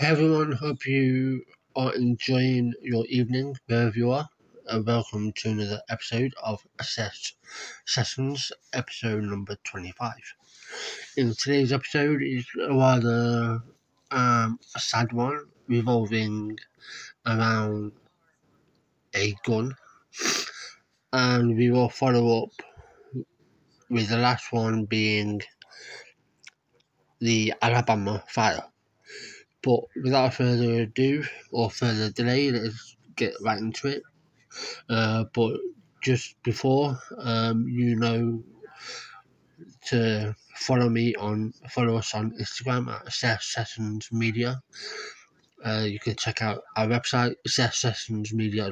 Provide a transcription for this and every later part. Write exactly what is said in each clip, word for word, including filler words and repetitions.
everyone, hope you are enjoying your evening wherever you are, and welcome to another episode of Sesh Sessions, episode number twenty-five. In today's episode is a rather um, a sad one, revolving around a gun, and we will follow up with the last one being the Alabama fire. But without further ado or further delay, let's get right into it. Uh, but just before, um, you know to follow me on, follow us on Instagram at Sesh Sessions Media. Uh, you can check out our website, Sesh Sessions Media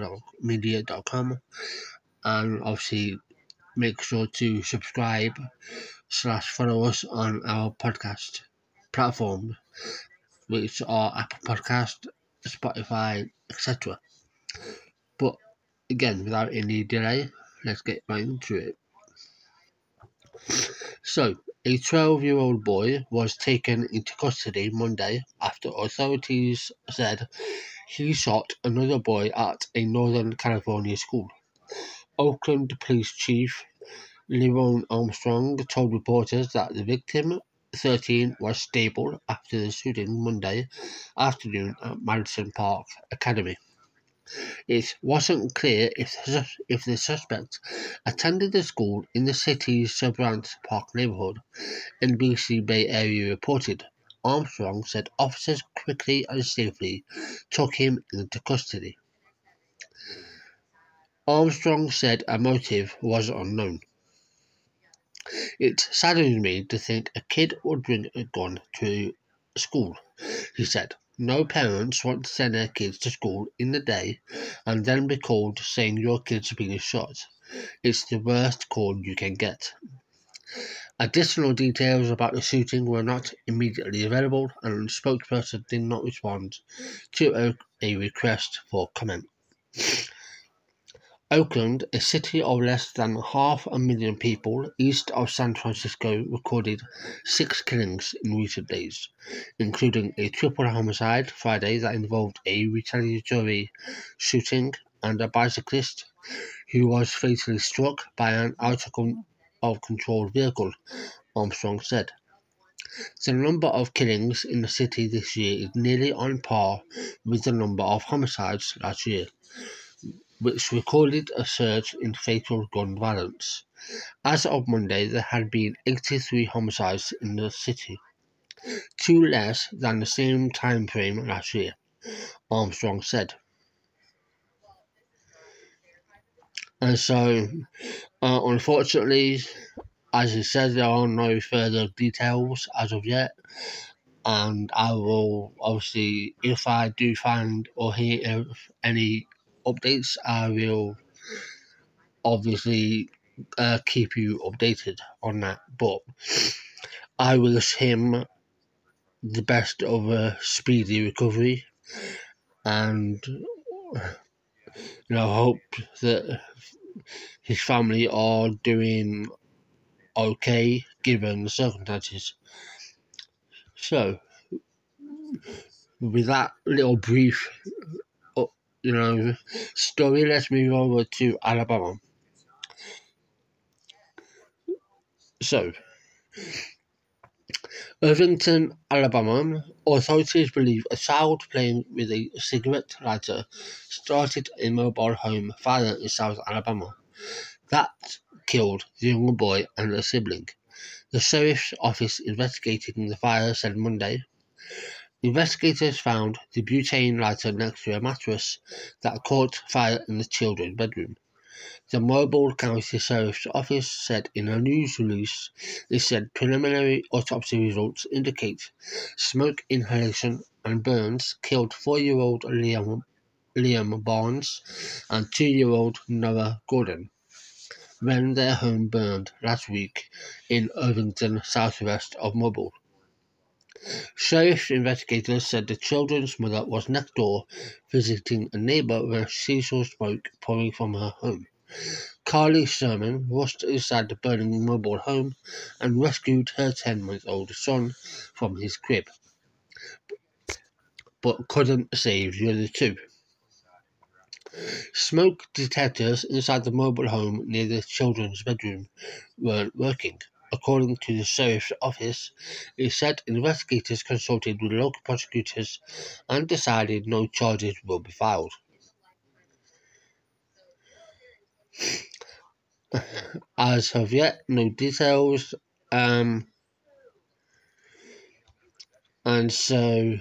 dot com, and obviously make sure to subscribe slash follow us on our podcast platform, which are Apple Podcast, Spotify, et cetera. But again, without any delay, let's get right into it. So, a twelve-year-old boy was taken into custody Monday after authorities said he shot another boy at a Northern California school. Oakland Police Chief Lerone Armstrong told reporters that the victim, thirteen, was stable after the shooting Monday afternoon at Madison Park Academy. It wasn't clear if the, if the suspect attended the school in the city's Sobrante Park neighborhood, N B C Bay Area reported. Armstrong said officers quickly and safely took him into custody. Armstrong said a motive was unknown. "It saddens me to think a kid would bring a gun to school," he said. "No parents want to send their kids to school in the day and then be called saying your kid's being shot. It's the worst call you can get." Additional details about the shooting were not immediately available, and the spokesperson did not respond to a, a request for comment. Oakland, a city of less than half a million people east of San Francisco, recorded six killings in recent days, including a triple homicide Friday that involved a retaliatory shooting and a bicyclist who was fatally struck by an out of control vehicle, Armstrong said. "The number of killings in the city this year is nearly on par with the number of homicides last year, which recorded a surge in fatal gun violence. As of Monday, there had been eighty-three homicides in the city, two less than the same time frame last year," Armstrong said. And so, uh, unfortunately, as he said, there are no further details as of yet. And I will, obviously, if I do find or hear any updates, I will obviously uh, keep you updated on that, but I wish him the best of a speedy recovery, and you know, hope that his family are doing okay given the circumstances. So, with that little brief You know, story, let's move over to Alabama. So, Irvington, Alabama, authorities believe a child playing with a cigarette lighter started a mobile home fire in South Alabama that killed the young boy and a sibling. The sheriff's office investigating the fire said Monday, investigators found the butane lighter next to a mattress that caught fire in the children's bedroom. The Mobile County Sheriff's Office said in a news release, it said preliminary autopsy results indicate smoke inhalation and burns killed four-year-old Liam, Liam Barnes and two-year-old Nora Gordon when their home burned last week in Irvington, southwest of Mobile. Sheriff's investigators said the children's mother was next door visiting a neighbour when she saw smoke pouring from her home. Carly Sherman rushed inside the burning mobile home and rescued her ten-month-old son from his crib. but couldn't save the other two. Smoke detectors inside the mobile home near the children's bedroom weren't working. According to the Sheriff's Office, it said investigators consulted with local prosecutors and decided no charges will be filed. As of yet, no details. Um, and so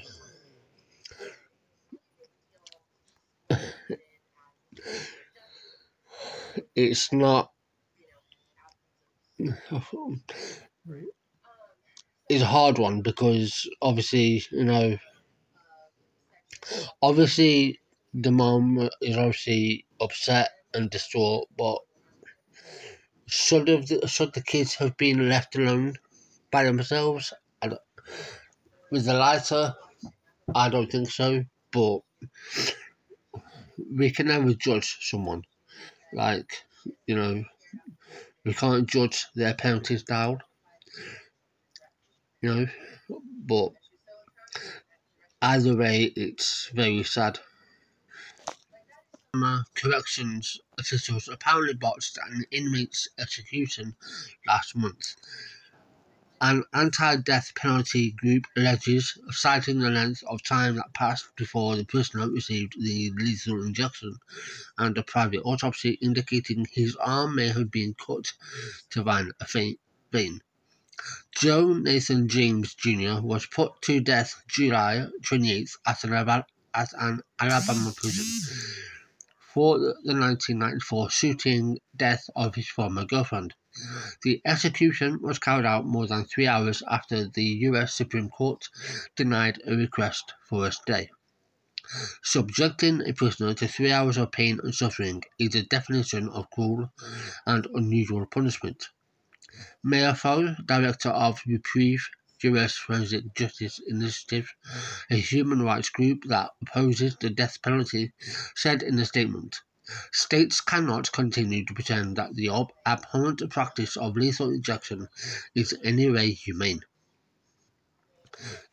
it's not. It's a hard one because obviously, you know, obviously the mum is obviously upset and distraught, but should have the, should the kids have been left alone by themselves with the lighter? I don't think so, but we can never judge someone. Like, you know, we can't judge their parenting style, you know, but either way, it's very sad. Corrections officials apparently botched an inmate's execution last month. An anti-death penalty group alleges, citing the length of time that passed before the prisoner received the lethal injection and a private autopsy indicating his arm may have been cut to find a faint vein. Joe Nathan James Junior was put to death July twenty-eighth at an Alabama, at an Alabama prison for the nineteen ninety-four shooting death of his former girlfriend. The execution was carried out more than three hours after the U S Supreme Court denied a request for a stay. Subjecting a prisoner to three hours of pain and suffering is a definition of cruel and unusual punishment. Maya Foa, director of Reprieve, U S Forensic Justice Initiative, a human rights group that opposes the death penalty, said in a statement, "States cannot continue to pretend that the ab- abhorrent practice of lethal injection is in any way humane."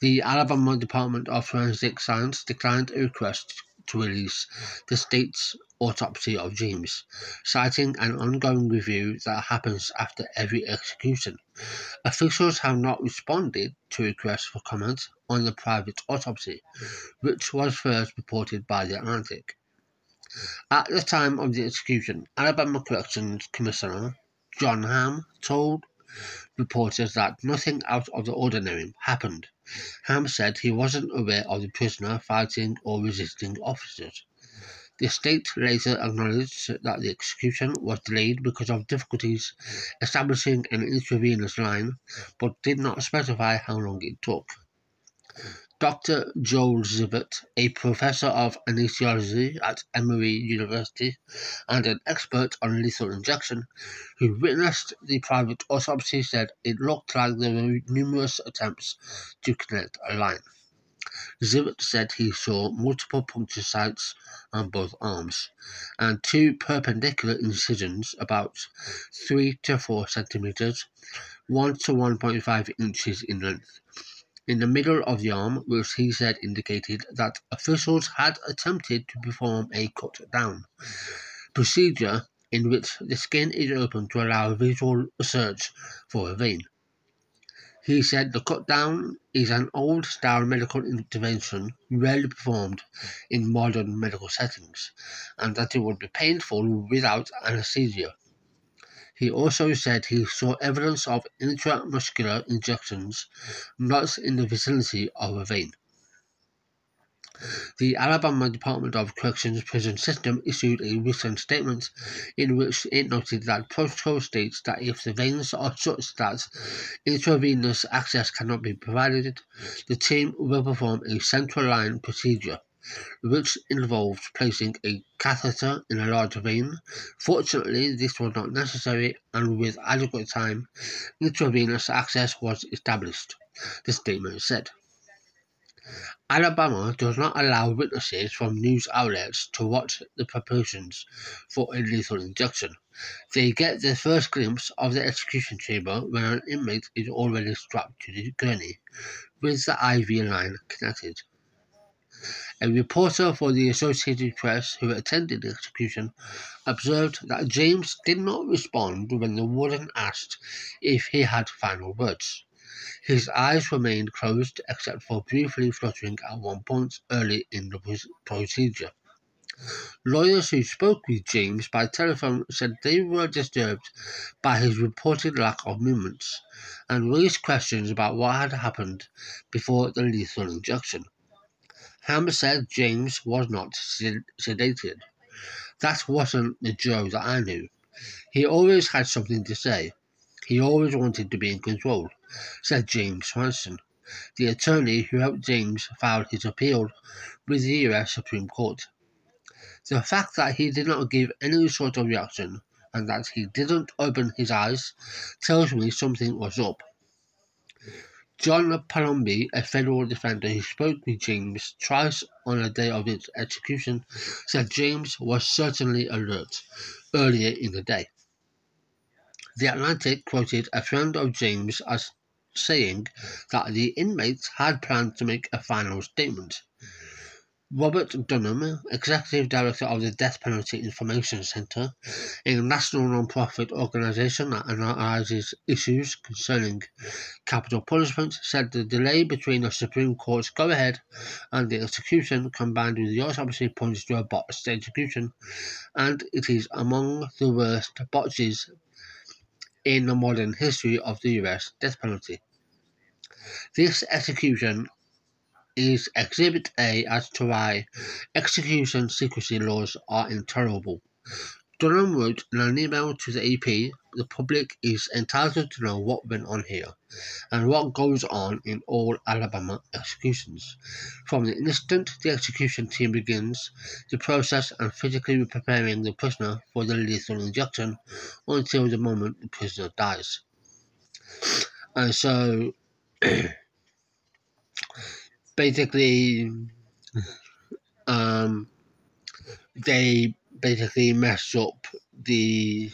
The Alabama Department of Forensic Science declined a request to release the state's autopsy of James, citing an ongoing review that happens after every execution. Officials have not responded to requests for comment on the private autopsy, which was first reported by The Atlantic. At the time of the execution, Alabama Corrections Commissioner John Hamm told reporters that nothing out of the ordinary happened. Hamm said he wasn't aware of the prisoner fighting or resisting officers. The state later acknowledged that the execution was delayed because of difficulties establishing an intravenous line, but did not specify how long it took. Doctor Joel Zivot, a professor of anesthesiology at Emory University and an expert on lethal injection, who witnessed the private autopsy, said it looked like there were numerous attempts to connect a line. Zivot said he saw multiple puncture sites on both arms and two perpendicular incisions about three to four centimeters, one to one point five inches in length, in the middle of the arm, which he said indicated that officials had attempted to perform a cut-down procedure in which the skin is opened to allow visual search for a vein. He said the cut-down is an old-style medical intervention rarely performed in modern medical settings, and that it would be painful without anesthesia. He also said he saw evidence of intramuscular injections not in the vicinity of a vein. The Alabama Department of Corrections prison system issued a written statement in which it noted that protocol states that if the veins are such that intravenous access cannot be provided, the team will perform a central line procedure, which involved placing a catheter in a large vein. Fortunately, this was not necessary, and with adequate time, intravenous access was established, the statement said. Alabama does not allow witnesses from news outlets to watch the preparations for a lethal injection. They get their first glimpse of the execution chamber when an inmate is already strapped to the gurney, with the I V line connected. A reporter for the Associated Press who attended the execution observed that James did not respond when the warden asked if he had final words. His eyes remained closed except for briefly fluttering at one point early in the procedure. Lawyers who spoke with James by telephone said they were disturbed by his reported lack of movements and raised questions about what had happened before the lethal injection. Hamm said James was not sed- sedated. That wasn't the Joe that I knew. He always had something to say. He always wanted to be in control, said James Swanson, the attorney who helped James file his appeal with the U S Supreme Court. The fact that he did not give any sort of reaction and that he didn't open his eyes tells me something was up. John Palombi, a federal defender who spoke with James twice on the day of its execution, said James was certainly alert earlier in the day. The Atlantic quoted a friend of James as saying that the inmates had planned to make a final statement. Robert Dunham, Executive Director of the Death Penalty Information Center, a national non-profit organization that analyzes issues concerning capital punishment, said the delay between the Supreme Court's go-ahead and the execution combined with the autopsy points to a botched execution, and it is among the worst botches in the modern history of the U S death penalty. This execution is Exhibit A as to why execution secrecy laws are intolerable. Dunham wrote in an email to the A P, "The public is entitled to know what went on here and what goes on in all Alabama executions. From the instant the execution team begins the process and physically preparing the prisoner for the lethal injection until the moment the prisoner dies." And so Basically, um, they basically messed up the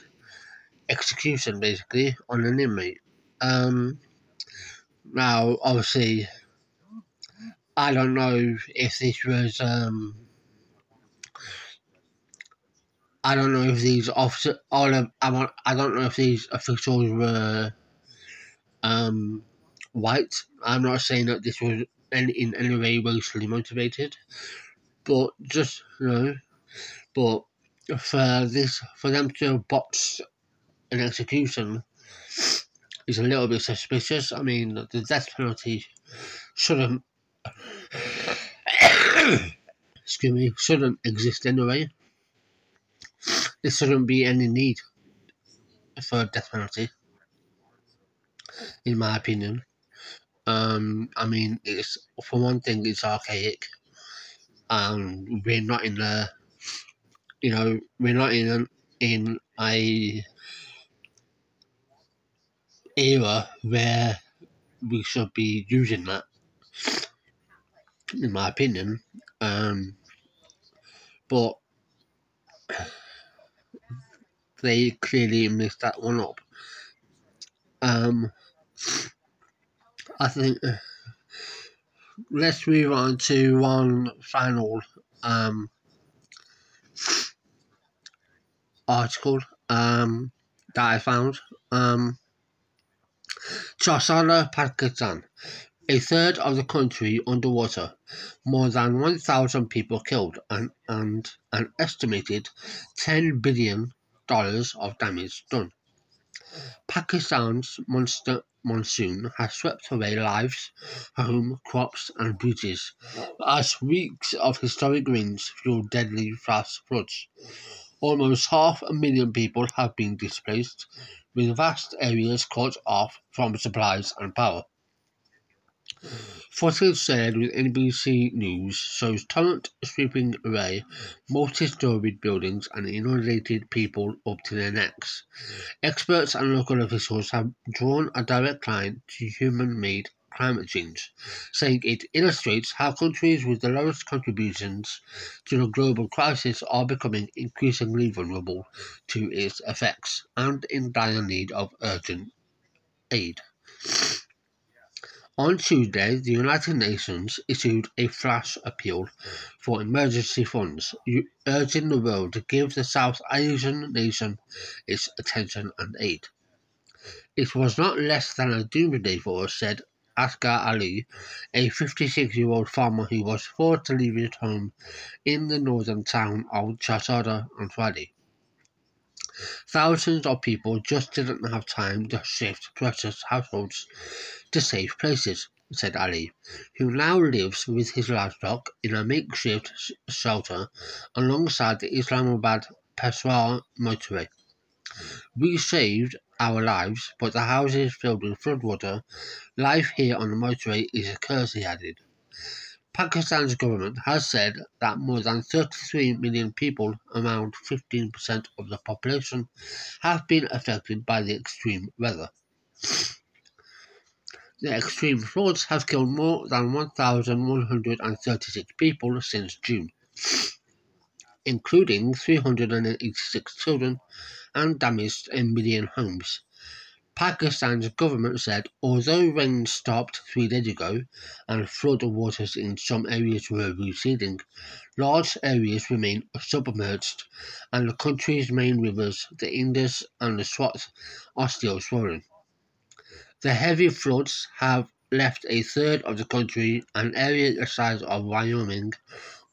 execution, basically, on an inmate. Um, now, obviously, I don't know if this was, um, I don't know if these officers, all of, I don't know if these officials were, um, white. I'm not saying that this was And in any way racially motivated, but just you know, but for this for them to botch an execution is a little bit suspicious. I mean, the death penalty shouldn't excuse me shouldn't exist anyway. There shouldn't be any need for a death penalty, in my opinion. Um, I mean, it's for one thing, it's archaic. Um, we're not in the, you know, we're not in an, in a era where we should be using that, in my opinion. Um, but they clearly missed that one up. Um. I think uh, let's move on to one final um, article um, that I found. Um, Charsana, Pakistan, a third of the country underwater, more than one thousand people killed, and, and an estimated ten billion dollars of damage done. Pakistan's monster monsoon has swept away lives, home, crops and bridges, as weeks of historic rains fueled deadly flash floods. Almost half a million people have been displaced, with vast areas cut off from supplies and power. Footage shared with N B C News shows torrent sweeping away multi-storied buildings and inundated people up to their necks. Experts and local officials have drawn a direct line to human-made climate change, saying it illustrates how countries with the lowest contributions to the global crisis are becoming increasingly vulnerable to its effects and in dire need of urgent aid. On Tuesday, the United Nations issued a flash appeal for emergency funds, urging the world to give the South Asian nation its attention and aid. It was not less than a doomsday force, said Asghar Ali, a fifty-six-year-old farmer who was forced to leave his home in the northern town of Charsadda on Friday. Thousands of people just didn't have time to shift precious households to safe places, said Ali, who now lives with his livestock in a makeshift sh- shelter alongside the Islamabad Peshawar motorway. We saved our lives, but the house is filled with floodwater. Life here on the motorway is a curse, he added. Pakistan's government has said that more than thirty-three million people, around fifteen percent of the population, have been affected by the extreme weather. The extreme floods have killed more than one thousand one hundred thirty-six people since June, including three hundred eighty-six children, and damaged a million homes. Pakistan's government said, although rain stopped three days ago and flood waters in some areas were receding, large areas remain submerged and the country's main rivers, the Indus and the Swat, are still swollen. The heavy floods have left a third of the country, an area the size of Wyoming,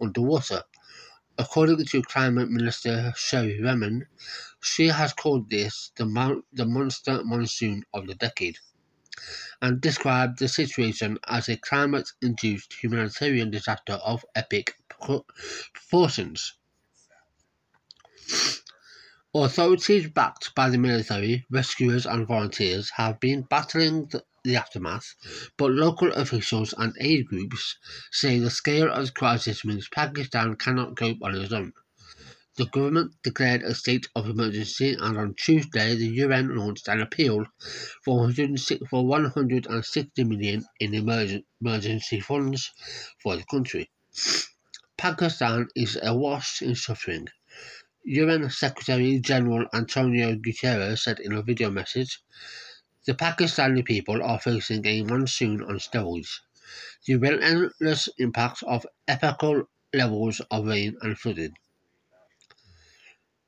underwater. According to Climate Minister Sherry Rehman, she has called this the, mon- the monster monsoon of the decade and described the situation as a climate-induced humanitarian disaster of epic proportions. Authorities backed by the military, rescuers and volunteers have been battling the the aftermath, but local officials and aid groups say the scale of the crisis means Pakistan cannot cope on its own. The government declared a state of emergency, and on Tuesday the U N launched an appeal for one hundred sixty million dollars in emergency funds for the country. Pakistan is awash in suffering. U N Secretary General Antonio Guterres said in a video message, "The Pakistani people are facing a monsoon on steroids. The relentless impacts of epical levels of rain and flooding.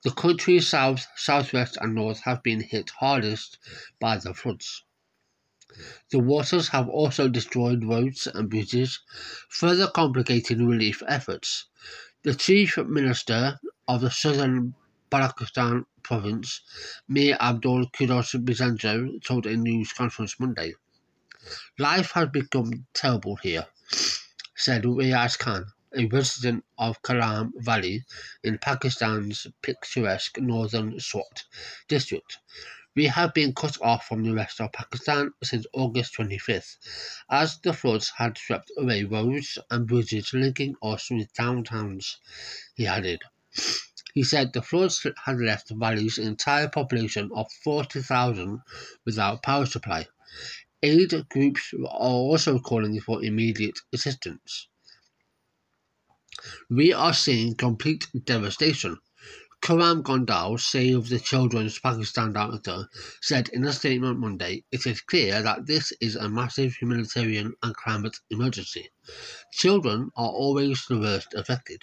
The country's south, southwest and north have been hit hardest by the floods. The waters have also destroyed roads and bridges, further complicating relief efforts." The Chief Minister of the Southern Pakistan province, Mir Abdul Quddus Bizanjo, told a news conference Monday. "Life has become terrible here," said Riaz Khan, a resident of Kalam Valley in Pakistan's picturesque northern Swat district. "We have been cut off from the rest of Pakistan since August twenty-fifth, as the floods had swept away roads and bridges linking us with downtowns," he added. He said the floods had left the valley's entire population of forty thousand without power supply. Aid groups are also calling for immediate assistance. "We are seeing complete devastation," Karam Gondal, Save of the Children's Pakistan director, said in a statement Monday. "It is clear that this is a massive humanitarian and climate emergency. Children are always the worst affected."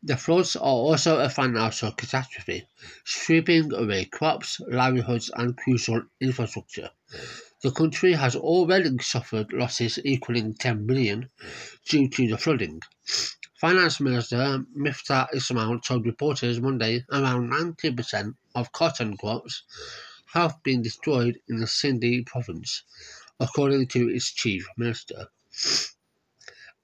The floods are also a financial catastrophe, sweeping away crops, livelihoods and crucial infrastructure. The country has already suffered losses equaling ten billion dollars due to the flooding. Finance Minister Miftah Ismail told reporters Monday around ninety percent of cotton crops have been destroyed in the Sindh province, according to its chief minister.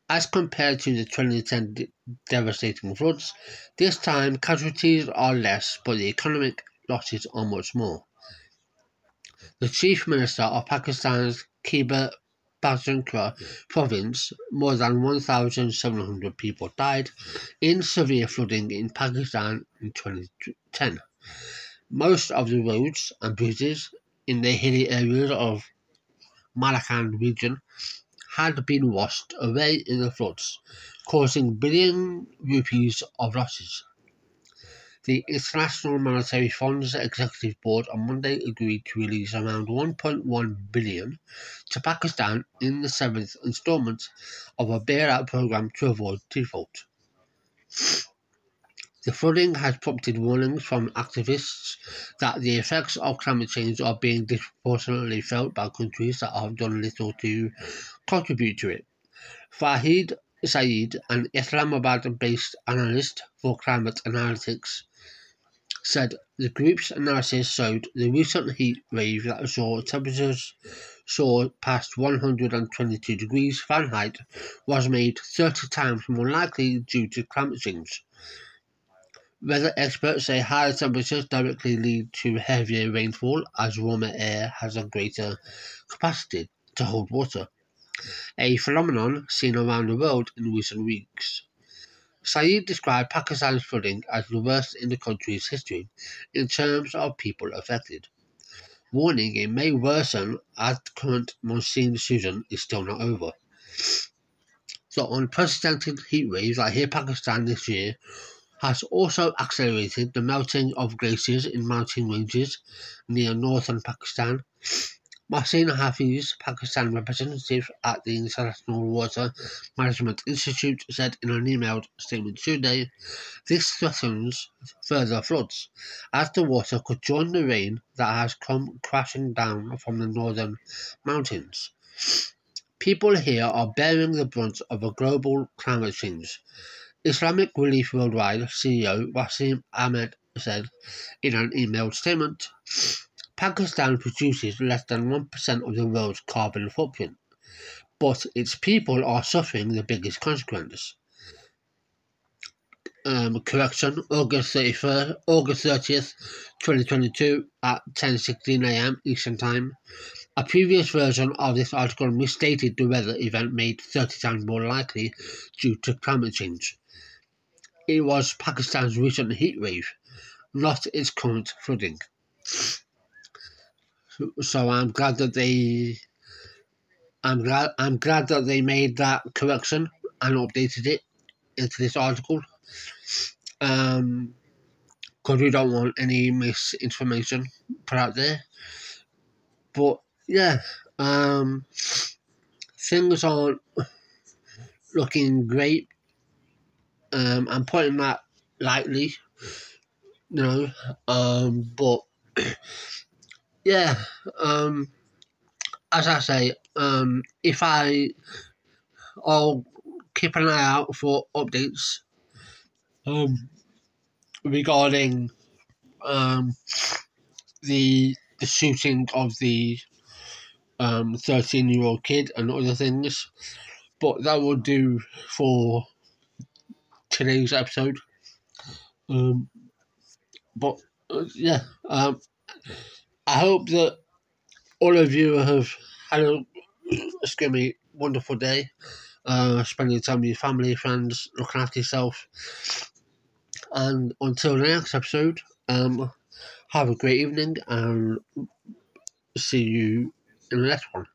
As compared to the twenty ten de- devastating floods, this time casualties are less, but the economic losses are much more. The Chief Minister of Pakistan's Khyber Pakhtunkhwa province, more than one thousand seven hundred people died in severe flooding in Pakistan in twenty ten. Most of the roads and bridges in the hilly areas of Malakand region had been washed away in the floods, causing billion rupees of losses. The International Monetary Fund's Executive Board on Monday agreed to release around one point one billion dollars to Pakistan in the seventh instalment of a bailout program to avoid default. The flooding has prompted warnings from activists that the effects of climate change are being disproportionately felt by countries that have done little to contribute to it. Fahid Saeed, an Islamabad-based analyst for climate analytics, said the group's analysis showed the recent heat wave that saw temperatures soar past one hundred twenty-two degrees Fahrenheit was made thirty times more likely due to climate change. Weather experts say higher temperatures directly lead to heavier rainfall, as warmer air has a greater capacity to hold water, a phenomenon seen around the world in recent weeks. Saeed described Pakistan's flooding as the worst in the country's history in terms of people affected, warning it may worsen as the current monsoon season is still not over. The unprecedented heat waves that hit Pakistan this year has also accelerated the melting of glaciers in mountain ranges near northern Pakistan. Mahseen Hafiz, Pakistan representative at the International Water Management Institute, said in an emailed statement Tuesday, "This threatens further floods, as the water could join the rain that has come crashing down from the northern mountains. People here are bearing the brunt of a global climate change." Islamic Relief Worldwide C E O Wasim Ahmed said in an emailed statement, "Pakistan produces less than one percent of the world's carbon footprint, but its people are suffering the biggest consequence." Um, correction, August thirtieth, twenty twenty-two at ten sixteen a.m. Eastern Time. A previous version of this article misstated the weather event made thirty times more likely due to climate change. It was Pakistan's recent heatwave, not its current flooding. So, so I'm glad that they, I'm glad, I'm glad that they made that correction and updated it into this article, um, because we don't want any misinformation put out there. But yeah, um, things aren't looking great. Um, I'm putting that lightly, you know, um, but, yeah, um, as I say, um, if I, I'll keep an eye out for updates, um, regarding, um, the, the shooting of the, um, thirteen-year-old kid and other things, but that will do for today's episode, um, but uh, yeah, um, I hope that all of you have had a excuse me, wonderful day, uh, spending time with your family, friends, looking after yourself, and until the next episode, um, have a great evening, and see you in the next one.